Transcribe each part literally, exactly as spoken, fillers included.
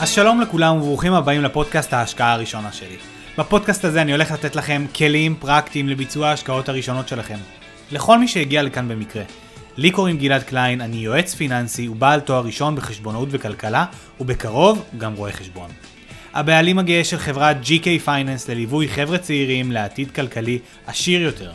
אז שלום לכולם וברוכים הבאים לפודקאסט ההשקעה הראשונה שלי. בפודקאסט הזה אני הולך לתת לכם כלים פרקטיים לביצוע ההשקעות הראשונות שלכם. לכל מי שהגיע לכאן במקרה. לי קוראים גלעד קליין, אני יועץ פיננסי ובעל תואר ראשון בחשבונאות וכלכלה, ובקרוב גם רואה חשבון. הבעלים הגאה של חברת ג'י קיי Finance לליווי חבר'ה צעירים לעתיד כלכלי עשיר יותר.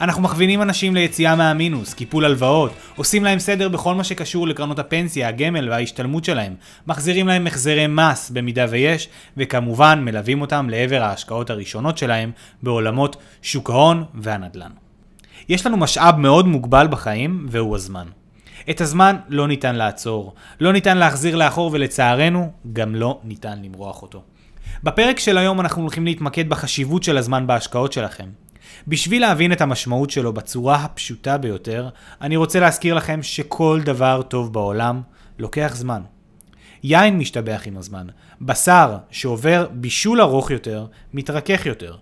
אנחנו מכוונים אנשים ליציאה מהמינוס, קיפול הלוואות, עושים להם סדר בכל מה שקשור לקרנות הפנסיה, הגמל וההשתלמות שלהם, מחזירים להם מחזרי מס במידה ויש, וכמובן מלווים אותם לעבר ההשקעות הראשונות שלהם בעולמות שוק ההון והנדל"ן. יש לנו משאב מאוד מוגבל בחיים והוא הזמן. את הזמן לא ניתן לעצור, לא ניתן להחזיר לאחור ולצערנו גם לא ניתן למרוח אותו. בפרק של היום אנחנו הולכים להתמקד בחשיבות של הזמן בהשקעות שלכם. בשביל להבין את המשמעות שלו בצורה הפשוטה ביותר, אני רוצה להזכיר לכם שכל דבר טוב בעולם לוקח זמן. יין משתבח עם הזמן, בשר שעובר בישול ארוך יותר מתרכך יותר,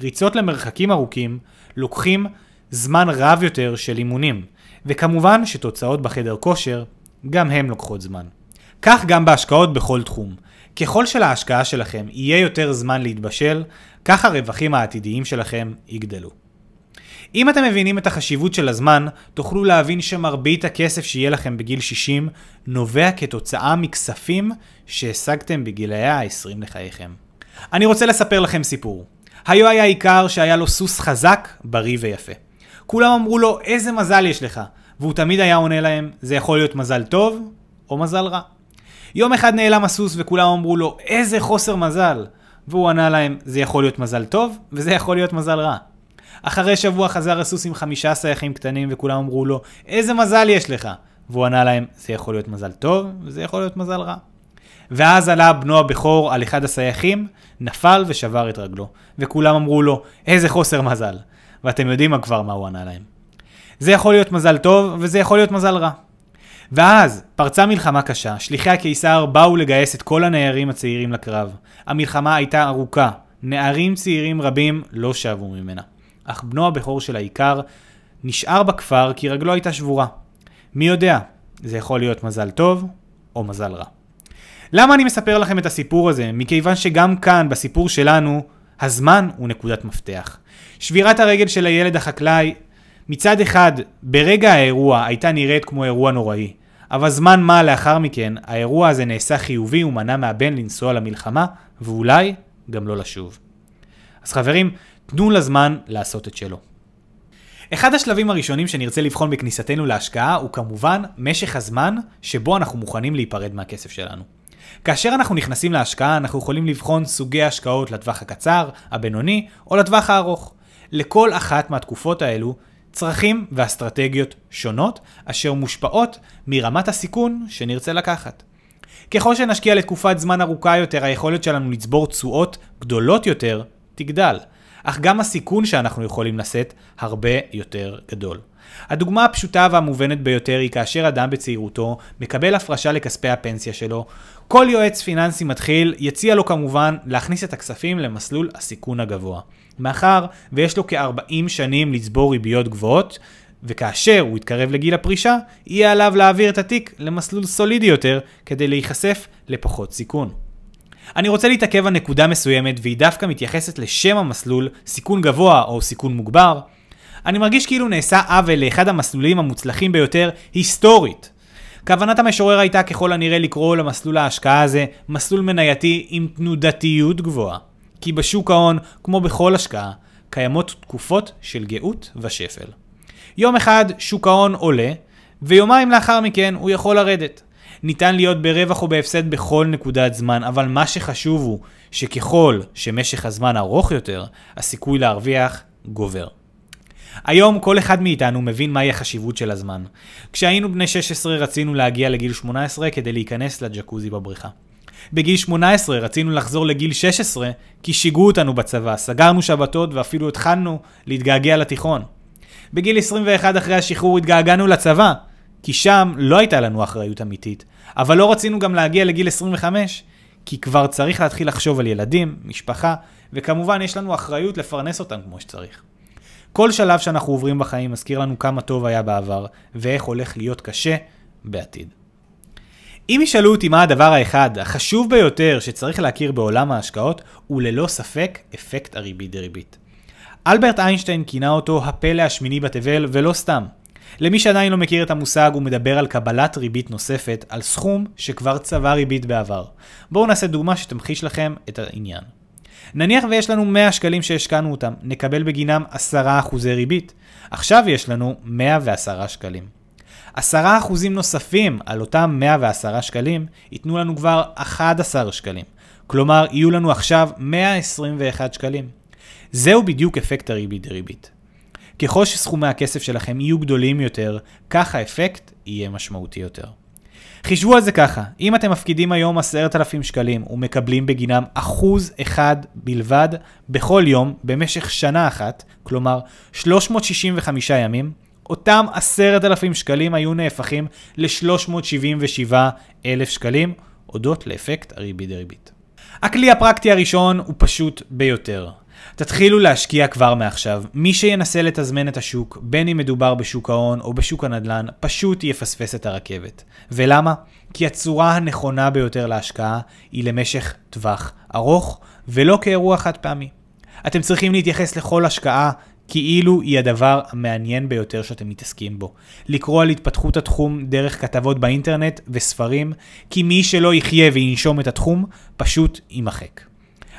ריצות למרחקים ארוכים לוקחים זמן רב יותר של אימונים, וכמובן שתוצאות בחדר כושר גם הם לוקחות זמן. כך גם בהשקעות בכל תחום. ככל שלהשקעה שלכם יהיה יותר זמן להתבשל, כך הרווחים העתידיים שלכם יגדלו. אם אתם מבינים את החשיבות של הזמן, תוכלו להבין שמרבית הכסף שיהיה לכם בגיל שישים נובע כתוצאה מכספים שהשגתם בגילאי ה-עשרים לחייכם. אני רוצה לספר לכם סיפור. היו היה עיקר שהיה לו סוס חזק, בריא ויפה. כולם אמרו לו איזה מזל יש לך, והוא תמיד היה עונה להם זה יכול להיות מזל טוב או מזל רע. יום אחד נעלם הסוס וכולם אמרו לו איזה חוסר מזל, והוא ענה להם זה יכול להיות מזל טוב וזה יכול להיות מזל רע. אחרי שבוע חזר הסוס עם חמישה סייחים קטנים וכולם אמרו לו איזה מזל יש לך, והוא ענה להם זה יכול להיות מזל טוב וזה יכול להיות מזל רע. ואז עלה בנו הבכור על אחד הסייחים, נפל ושבר את רגלו, וכולם אמרו לו איזה חוסר מזל, ואתם יודעים כבר מה הוא ענה להם. זה יכול להיות מזל טוב וזה יכול להיות מזל רע. ואז פרצה מלחמה קשה, שליחי הקיסר באו לגייס את כל הנערים הצעירים לקרב. המלחמה הייתה ארוכה, נערים צעירים רבים לא שבו ממנה. אך בנו הבכור של האיכר נשאר בכפר כי רגלו הייתה שבורה. מי יודע, זה יכול להיות מזל טוב או מזל רע. למה אני מספר לכם את הסיפור הזה? מכיוון שגם כאן בסיפור שלנו הזמן הוא נקודת מפתח. שבירת הרגל של הילד החקלאי מצד אחד ברגע האירוע הייתה נראית כמו אירוע נוראי, אבל זמן מה לאחר מכן האירוע הזה נעשה חיובי ומנע מהבן לנסוע למלחמה ואולי גם לא לשוב. אז חברים, תנו לזמן לעשות את שלו. אחד השלבים הראשונים שנרצה לבחון בכניסתנו להשקעה הוא כמובן משך הזמן שבו אנחנו מוכנים להיפרד מהכסף שלנו. כאשר אנחנו נכנסים להשקעה אנחנו יכולים לבחון סוגי השקעות לטווח הקצר, הבינוני או לטווח הארוך. לכל אחת מהתקופות האלו צרכים ואסטרטגיות שונות אשר מושפעות מרמת הסיכון שנרצה לקחת. ככל שנשקיע לתקופת זמן ארוכה יותר היכולת שלנו לצבור תשואות גדולות יותר תגדל, אך גם הסיכון שאנחנו יכולים לשאת הרבה יותר גדול. הדוגמה הפשוטה והמובנת ביותר היא כאשר אדם בצעירותו מקבל הפרשה לכספי הפנסיה שלו, כל יועץ פיננסי מתחיל יציע לו כמובן להכניס את הכספים למסלול הסיכון הגבוה. מאחר ויש לו כ-ארבעים שנים לצבור ריביות גבוהות, וכאשר הוא יתקרב לגיל הפרישה, יהיה עליו להעביר את התיק למסלול סולידי יותר כדי להיחשף לפחות סיכון. אני רוצה להתעכב על נקודה מסוימת והיא דווקא מתייחסת לשם המסלול סיכון גבוה או סיכון מוגבר. אני מרגיש כאילו נעשה עוול לאחד המסלולים המוצלחים ביותר היסטורית. כוונת המשורר הייתה ככל הנראה לקרוא למסלול ההשקעה הזה מסלול מנייתי עם תנודתיות גבוהה. כי בשוק ההון, כמו בכל השקעה, קיימות תקופות של גאות ושפל. יום אחד שוק ההון עולה ויומיים לאחר מכן הוא יכול לרדת. ניתן להיות ברווח או בהפסד בכל נקודת זמן, אבל מה שחשוב הוא שככל שמשך הזמן ארוך יותר, הסיכוי להרוויח גובר. היום כל אחד מאיתנו מבין מהי החשיבות של הזמן. כשהיינו בני שש עשרה רצינו להגיע לגיל שמונה עשרה כדי להיכנס לג'קוזי בבריכה. בגיל שמונה עשרה רצינו לחזור לגיל שש עשרה כי שיגעו אותנו בצבא, סגרנו שבתות ואפילו התחלנו להתגעגע לתיכון. בגיל עשרים ואחת אחרי השחרור התגעגענו לצבא, כי שם לא הייתה לנו אחריות אמיתית, אבל לא רצינו גם להגיע לגיל עשרים וחמש, כי כבר צריך להתחיל לחשוב על ילדים, משפחה, וכמובן יש לנו אחריות לפרנס אותם כמו שצריך. כל שלב שאנחנו עוברים בחיים מזכיר לנו כמה טוב היה בעבר, ואיך הולך להיות קשה בעתיד. אם ישאלו אותי מה הדבר האחד החשוב ביותר שצריך להכיר בעולם ההשקעות, הוא ללא ספק אפקט הריבית דריבית. אלברט איינשטיין כינה אותו הפלא השמיני בתבל, ולא סתם. למי שעדיין לא מכיר את המושג, הוא מדבר על קבלת ריבית נוספת על סכום שכבר צבע ריבית בעבר. בואו נעשה דוגמה שתמחיש לכם את העניין. נניח ויש לנו מאה שקלים שהשקענו אותם, נקבל בגינם עשרה אחוז ריבית. עכשיו יש לנו מאה ועשרה שקלים. עשרה אחוז נוספים על אותם מאה ועשרה שקלים ייתנו לנו כבר אחד עשר שקלים. כלומר, יהיו לנו עכשיו מאה עשרים ואחד שקלים. זהו בדיוק אפקט הריבית דריבית. ככל שסכומי הכסף שלכם יהיו גדולים יותר, כך האפקט יהיה משמעותי יותר. חישבו על זה ככה, אם אתם מפקידים היום עשרת אלפים שקלים ומקבלים בגינם אחוז אחד בלבד בכל יום במשך שנה אחת, כלומר שלוש מאות שישים וחמישה ימים, אותם עשרת אלפים שקלים היו נהפכים ל-שלוש מאות שבעים ושבעה אלף שקלים, הודות לאפקט הריבית דריבית. הכלי הפרקטי הראשון הוא פשוט ביותר. תתחילו להשקיע כבר מעכשיו. מי שינסה לתזמן את השוק, בין אם מדובר בשוק ההון או בשוק הנדל"ן, פשוט יפספס את הרכבת. ולמה? כי הצורה הנכונה ביותר להשקעה היא למשך טווח ארוך, ולא כאירוע חד פעמי. אתם צריכים להתייחס לכל השקעה כאילו היא הדבר המעניין ביותר שאתם מתעסקים בו. לקרוא על התפתחות התחום דרך כתבות באינטרנט וספרים, כי מי שלא יחיה וינשום את התחום פשוט יימחק.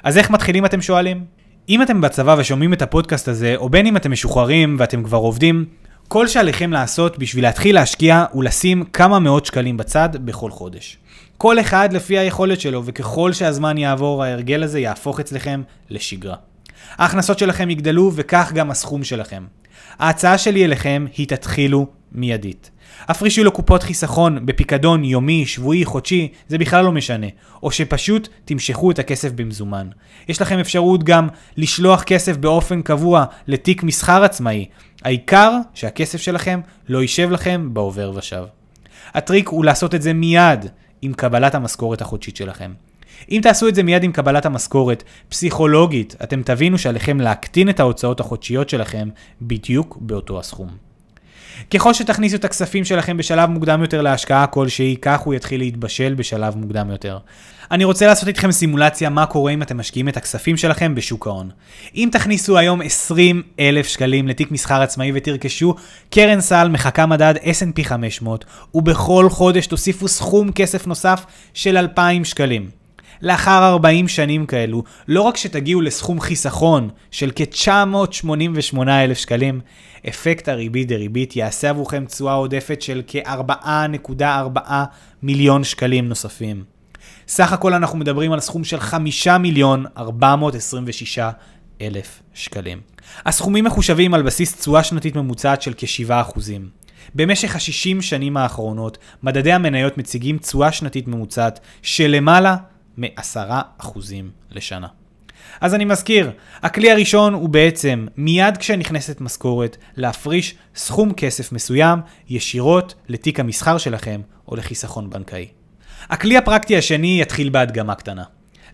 אז איך מתחילים, אתם שואלים? אם אתם בצבא ושומעים את הפודקאסט הזה, או בין אם אתם משוחררים ואתם כבר עובדים, כל שעליכם לעשות בשביל להתחיל להשקיע הוא לשים כמה מאות שקלים בצד בכל חודש. כל אחד לפי היכולת שלו, וככל שהזמן יעבור ההרגל הזה יהפוך אצלכם לשגרה. ההכנסות שלכם יגדלו וכך גם הסכום שלכם. ההצעה שלי אליכם היא תתחילו מיידית. הפרישו לקופות חיסכון בפיקדון יומי, שבועי, חודשי, זה בכלל לא משנה. או שפשוט תמשכו את הכסף במזומן. יש לכם אפשרות גם לשלוח כסף באופן קבוע לתיק מסחר עצמאי. העיקר שהכסף שלכם לא יישב לכם בעובר ושב. הטריק הוא לעשות את זה מיד עם קבלת המשכורת החודשית שלכם. אם תעשו את זה מיד עם קבלת המשכורת, פסיכולוגית, אתם תבינו שעליכם להקטין את ההוצאות החודשיות שלכם בדיוק באותו הסכום. ככל שתכניסו את הכספים שלכם בשלב מוקדם יותר להשקעה כלשהי, כך הוא יתחיל להתבשל בשלב מוקדם יותר. אני רוצה לעשות איתכם סימולציה מה קורה אם אתם משקיעים את הכספים שלכם בשוק ההון. אם תכניסו היום עשרים אלף שקלים לתיק מסחר עצמאי ותרכשו קרן סל מחכה מדד אס אנד פי חמש מאות, ובכל חודש תוסיפו סכום כסף נוסף של אלפיים שקלים. לאחר ארבעים שנים כאלו, לא רק שתגיעו לסכום חיסכון של כ-תשע מאות שמונים ושמונה אלף שקלים, אפקט הריבית דריבית יעשה עבורכם תשואה עודפת של כ-ארבע נקודה ארבע מיליון שקלים נוספים. סך הכל אנחנו מדברים על סכום של חמישה מיליון ארבע מאות עשרים ושישה אלף שקלים. הסכומים מחושבים על בסיס תשואה שנתית ממוצעת של כ-שבעה אחוז. במשך ה-שישים שנים האחרונות, מדדי המניות מציגים תשואה שנתית ממוצעת של למעלה מעשרה אחוזים לשנה. אז אני מזכיר, הכלי הראשון הוא בעצם מיד כשנכנסת משכורת להפריש סכום כסף מסוים ישירות לתיק המסחר שלכם או לחיסכון בנקאי. הכלי הפרקטי השני יתחיל בהדגמה קטנה.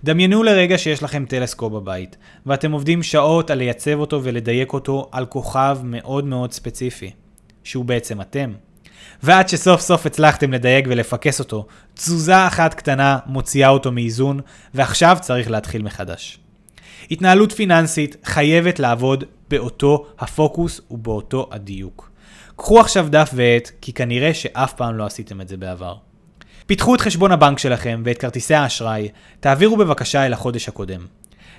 דמיינו לרגע שיש לכם טלסקופ בבית ואתם עובדים שעות על לייצב אותו ולדייק אותו על כוכב מאוד מאוד ספציפי, שהוא בעצם אתם. ועד שסוף סוף הצלחתם לדייק ולפקס אותו, תזוזה אחת קטנה מוציאה אותו מאיזון, ועכשיו צריך להתחיל מחדש. התנהלות פיננסית חייבת לעבוד באותו הפוקוס ובאותו הדיוק. קחו עכשיו דף ועט, כי כנראה שאף פעם לא עשיתם את זה בעבר. פיתחו את חשבון הבנק שלכם ואת כרטיסי האשראי, תעבירו בבקשה אל החודש הקודם.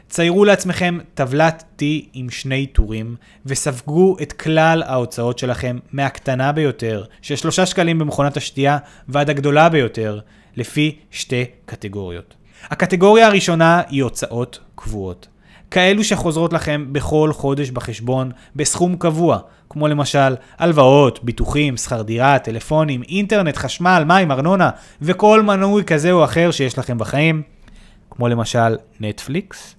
ציירו לעצמכם טבלת T עם שני טורים וספגו את כלל ההוצאות שלכם מהקטנה ביותר של שלושה שקלים במכונת השתייה ועד הגדולה ביותר לפי שתי קטגוריות. הקטגוריה הראשונה היא הוצאות קבועות. כאלו שחוזרות לכם בכל חודש בחשבון בסכום קבוע, כמו למשל הלוואות, ביטוחים, שכר דירה, טלפונים, אינטרנט, חשמל, מים, ארנונה וכל מנוי כזה או אחר שיש לכם בחיים, כמו למשל נטפליקס.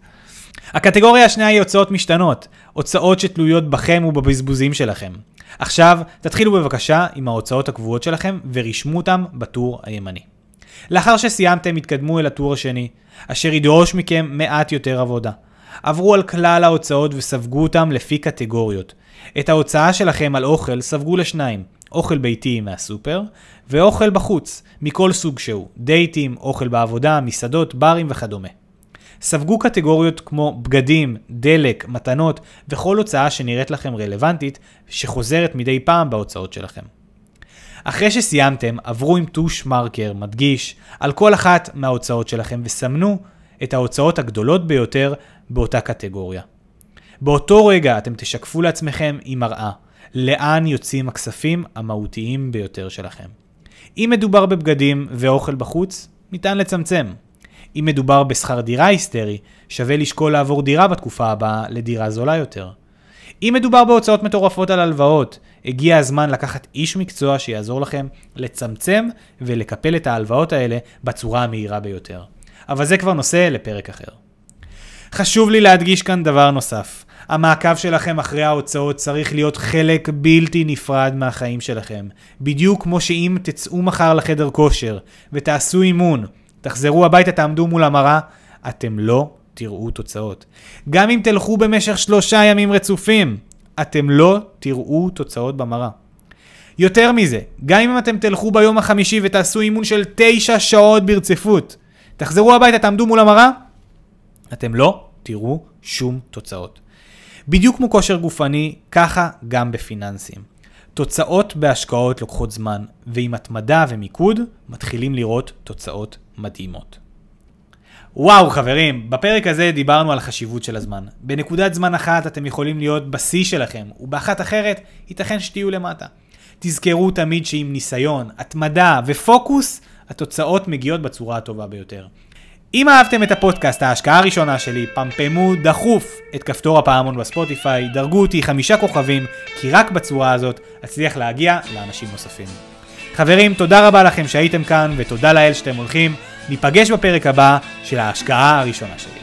הקטגוריה השנייה היא הוצאות משתנות, הוצאות שתלויות בכם ובבזבוזים שלכם. עכשיו תתחילו בבקשה עם ההוצאות הקבועות שלכם ורשמו אותם בטור הימני. לאחר שסיימתם התקדמו אל הטור השני, אשר ידרוש מכם מעט יותר עבודה. עברו על כלל ההוצאות וספגו אותם לפי קטגוריות. את ההוצאה שלכם על אוכל ספגו לשניים, אוכל ביתי מהסופר, ואוכל בחוץ, מכל סוג שהוא, דייטים, אוכל בעבודה, מסעדות, ברים וכדומה. ספגו קטגוריות כמו בגדים, דלק, מתנות וכל הוצאה שנראית לכם רלוונטית שחוזרת מדי פעם בהוצאות שלכם. אחרי שסיימתם עברו עם טוש מרקר מדגיש על כל אחת מההוצאות שלכם וסמנו את ההוצאות הגדולות ביותר באותה קטגוריה. באותו רגע אתם תשקפו לעצמכם עם מראה לאן יוצאים הכספים המהותיים ביותר שלכם. אם מדובר בבגדים ואוכל בחוץ ניתן לצמצם. אם מדובר בשכר דירה היסטרי, שווה לשקול לעבור דירה בתקופה הבאה לדירה זולה יותר. אם מדובר בהוצאות מטורפות על הלוואות, הגיע הזמן לקחת איש מקצוע שיעזור לכם לצמצם ולקפל את ההלוואות האלה בצורה המהירה ביותר. אבל זה כבר נושא לפרק אחר. חשוב לי להדגיש כאן דבר נוסף. המעקב שלכם אחרי ההוצאות צריך להיות חלק בלתי נפרד מהחיים שלכם. בדיוק כמו שאם תצאו מחר לחדר כושר ותעשו אימון, תחזרו הביתה, תעמדו מול המראה, אתם לא תראו תוצאות. גם אם תלכו במשך שלושה ימים רצופים, אתם לא תראו תוצאות במראה. יותר מזה, גם אם אתם תלכו ביום החמישי ותעשו אימון של תשע שעות ברציפות, תחזרו הביתה, תעמדו מול המראה, אתם לא תראו שום תוצאות. בדיוק כמו כושר גופני, ככה גם בפיננסים. תוצאות בהשקעות לוקחות זמן, ועם התמדה ומיקוד מתחילים לראות תוצאות מדהימות. וואו חברים, בפרק הזה דיברנו על חשיבות של הזמן. בנקודת זמן אחת אתם יכולים להיות בשיא שלכם, ובאחת אחרת ייתכן שתהיו למטה. תזכרו תמיד שעם ניסיון, התמדה ופוקוס, התוצאות מגיעות בצורה הטובה ביותר. אם אהבתם את הפודקאסט, ההשקעה הראשונה שלי, פמפמו דחוף את כפתור הפעמון בספוטיפיי, דרגו אותי חמישה כוכבים, כי רק בצורה הזאת אצליח להגיע לאנשים נוספים. חברים, תודה רבה לכם שהייתם כאן, ותודה לאל שאתם הולכים. ניפגש בפרק הבא של ההשקעה הראשונה שלי.